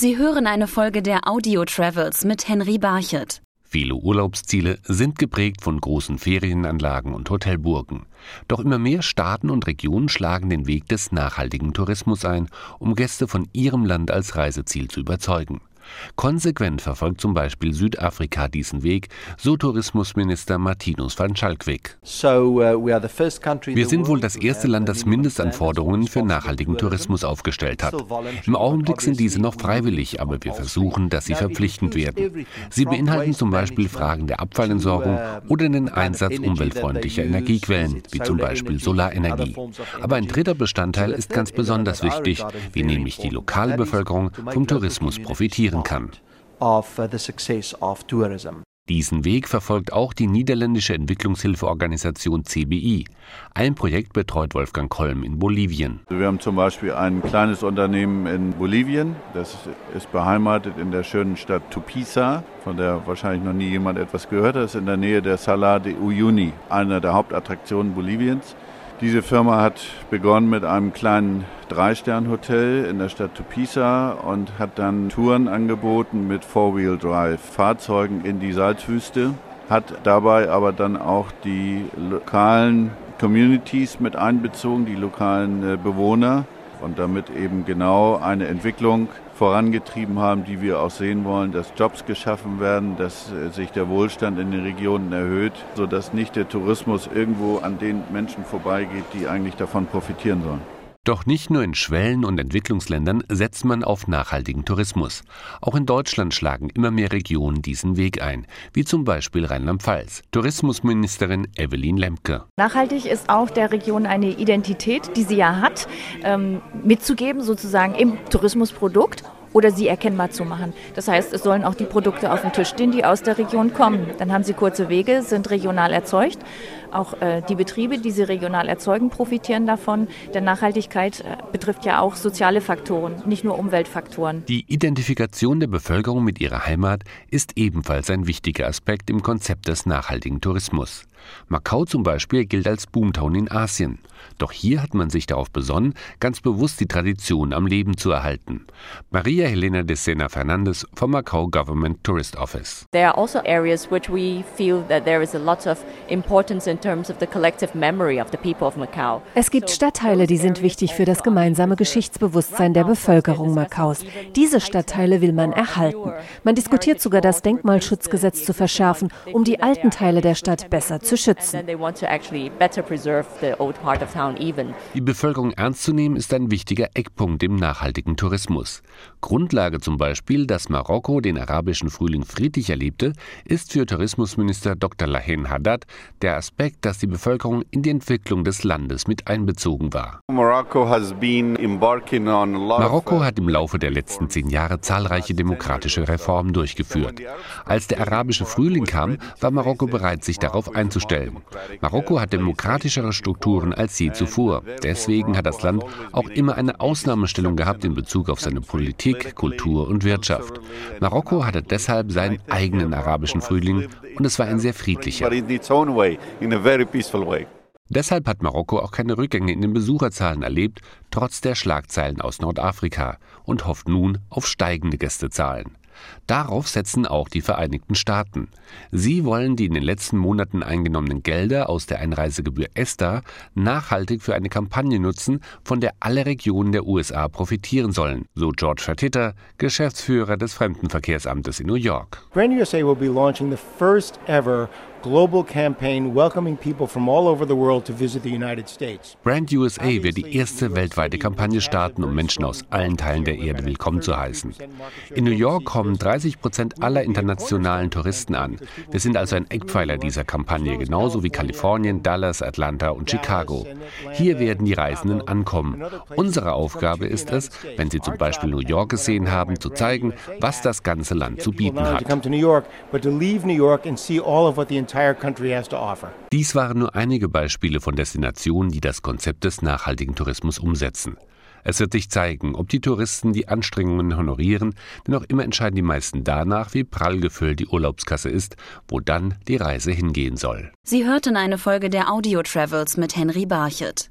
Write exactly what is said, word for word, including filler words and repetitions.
Sie hören eine Folge der Audio Travels mit Henry Barchet. Viele Urlaubsziele sind geprägt von großen Ferienanlagen und Hotelburgen. Doch immer mehr Staaten und Regionen schlagen den Weg des nachhaltigen Tourismus ein, um Gäste von ihrem Land als Reiseziel zu überzeugen. Konsequent verfolgt zum Beispiel Südafrika diesen Weg, so Tourismusminister Martinus van Schalkweg. Wir sind wohl das erste Land, das Mindestanforderungen für nachhaltigen Tourismus aufgestellt hat. Im Augenblick sind diese noch freiwillig, aber wir versuchen, dass sie verpflichtend werden. Sie beinhalten zum Beispiel Fragen der Abfallentsorgung oder den Einsatz umweltfreundlicher Energiequellen, wie zum Beispiel Solarenergie. Aber ein dritter Bestandteil ist ganz besonders wichtig, wie nämlich die lokale Bevölkerung vom Tourismus profitieren kann. Diesen Weg verfolgt auch die niederländische Entwicklungshilfeorganisation C B I. Ein Projekt betreut Wolfgang Kolm in Bolivien. Wir haben zum Beispiel ein kleines Unternehmen in Bolivien, das ist beheimatet in der schönen Stadt Tupisa, von der wahrscheinlich noch nie jemand etwas gehört hat, das ist in der Nähe der Salar de Uyuni, einer der Hauptattraktionen Boliviens. Diese Firma hat begonnen mit einem kleinen Drei-Stern-Hotel in der Stadt Tupisa und hat dann Touren angeboten mit Four-Wheel-Drive-Fahrzeugen in die Salzwüste, hat dabei aber dann auch die lokalen Communities mit einbezogen, die lokalen Bewohner und damit eben genau eine Entwicklung vorangetrieben haben, die wir auch sehen wollen, dass Jobs geschaffen werden, dass sich der Wohlstand in den Regionen erhöht, sodass nicht der Tourismus irgendwo an den Menschen vorbeigeht, die eigentlich davon profitieren sollen. Doch nicht nur in Schwellen- und Entwicklungsländern setzt man auf nachhaltigen Tourismus. Auch in Deutschland schlagen immer mehr Regionen diesen Weg ein, wie zum Beispiel Rheinland-Pfalz. Tourismusministerin Evelyn Lemke. Nachhaltig ist auch der Region eine Identität, die sie ja hat, ähm, mitzugeben sozusagen im Tourismusprodukt oder sie erkennbar zu machen. Das heißt, es sollen auch die Produkte auf dem Tisch stehen, die aus der Region kommen. Dann haben sie kurze Wege, sind regional erzeugt. Auch äh, die Betriebe, die sie regional erzeugen, profitieren davon. Denn Nachhaltigkeit äh, betrifft ja auch soziale Faktoren, nicht nur Umweltfaktoren. Die Identifikation der Bevölkerung mit ihrer Heimat ist ebenfalls ein wichtiger Aspekt im Konzept des nachhaltigen Tourismus. Macau zum Beispiel gilt als Boomtown in Asien. Doch hier hat man sich darauf besonnen, ganz bewusst die Tradition am Leben zu erhalten. Maria Helena de Sena Fernandes vom Macau Government Tourist Office. There are also areas which we feel that there is a lot of importance in terms of the collective memory of the people of Macau. Es gibt Stadtteile, die sind wichtig für das gemeinsame Geschichtsbewusstsein der Bevölkerung Macaus. Diese Stadtteile will man erhalten. Man diskutiert sogar, das Denkmalschutzgesetz zu verschärfen, um die alten Teile der Stadt besser zu schützen. Die Bevölkerung ernst zu nehmen, ist ein wichtiger Eckpunkt im nachhaltigen Tourismus. Grundlage zum Beispiel, dass Marokko den arabischen Frühling friedlich erlebte, ist für Tourismusminister Doktor Lahcen Haddad der Aspekt, dass die Bevölkerung in die Entwicklung des Landes mit einbezogen war. Marokko hat im Laufe der letzten zehn Jahre zahlreiche demokratische Reformen durchgeführt. Als der arabische Frühling kam, war Marokko bereit, sich darauf einzustellen. Marokko hat demokratischere Strukturen als je zuvor. Deswegen hat das Land auch immer eine Ausnahmestellung gehabt in Bezug auf seine Politik, Kultur und Wirtschaft. Marokko hatte deshalb seinen eigenen arabischen Frühling und es war ein sehr friedlicher. Deshalb hat Marokko auch keine Rückgänge in den Besucherzahlen erlebt, trotz der Schlagzeilen aus Nordafrika, und hofft nun auf steigende Gästezahlen. Darauf setzen auch die Vereinigten Staaten. Sie wollen die in den letzten Monaten eingenommenen Gelder aus der Einreisegebühr ESTA nachhaltig für eine Kampagne nutzen, von der alle Regionen der U S A profitieren sollen, so George Fatita, Geschäftsführer des Fremdenverkehrsamtes in New York. Brand U S A will be launching the first ever global campaign welcoming people from all over the world to visit the United States. Brand U S A wird die erste weltweite Kampagne starten, um Menschen aus allen Teilen der Erde willkommen zu heißen. In New York kommen dreißig Prozent aller internationalen Touristen an. Wir sind also ein Eckpfeiler dieser Kampagne, genauso wie Kalifornien, Dallas, Atlanta und Chicago. Hier werden die Reisenden ankommen. Unsere Aufgabe ist es, wenn sie zum Beispiel New York gesehen haben, zu zeigen, was das ganze Land zu bieten hat. Dies waren nur einige Beispiele von Destinationen, die das Konzept des nachhaltigen Tourismus umsetzen. Es wird sich zeigen, ob die Touristen die Anstrengungen honorieren, denn auch immer entscheiden die meisten danach, wie prall gefüllt die Urlaubskasse ist, wo dann die Reise hingehen soll. Sie hörten eine Folge der Audio Travels mit Henry Barchet.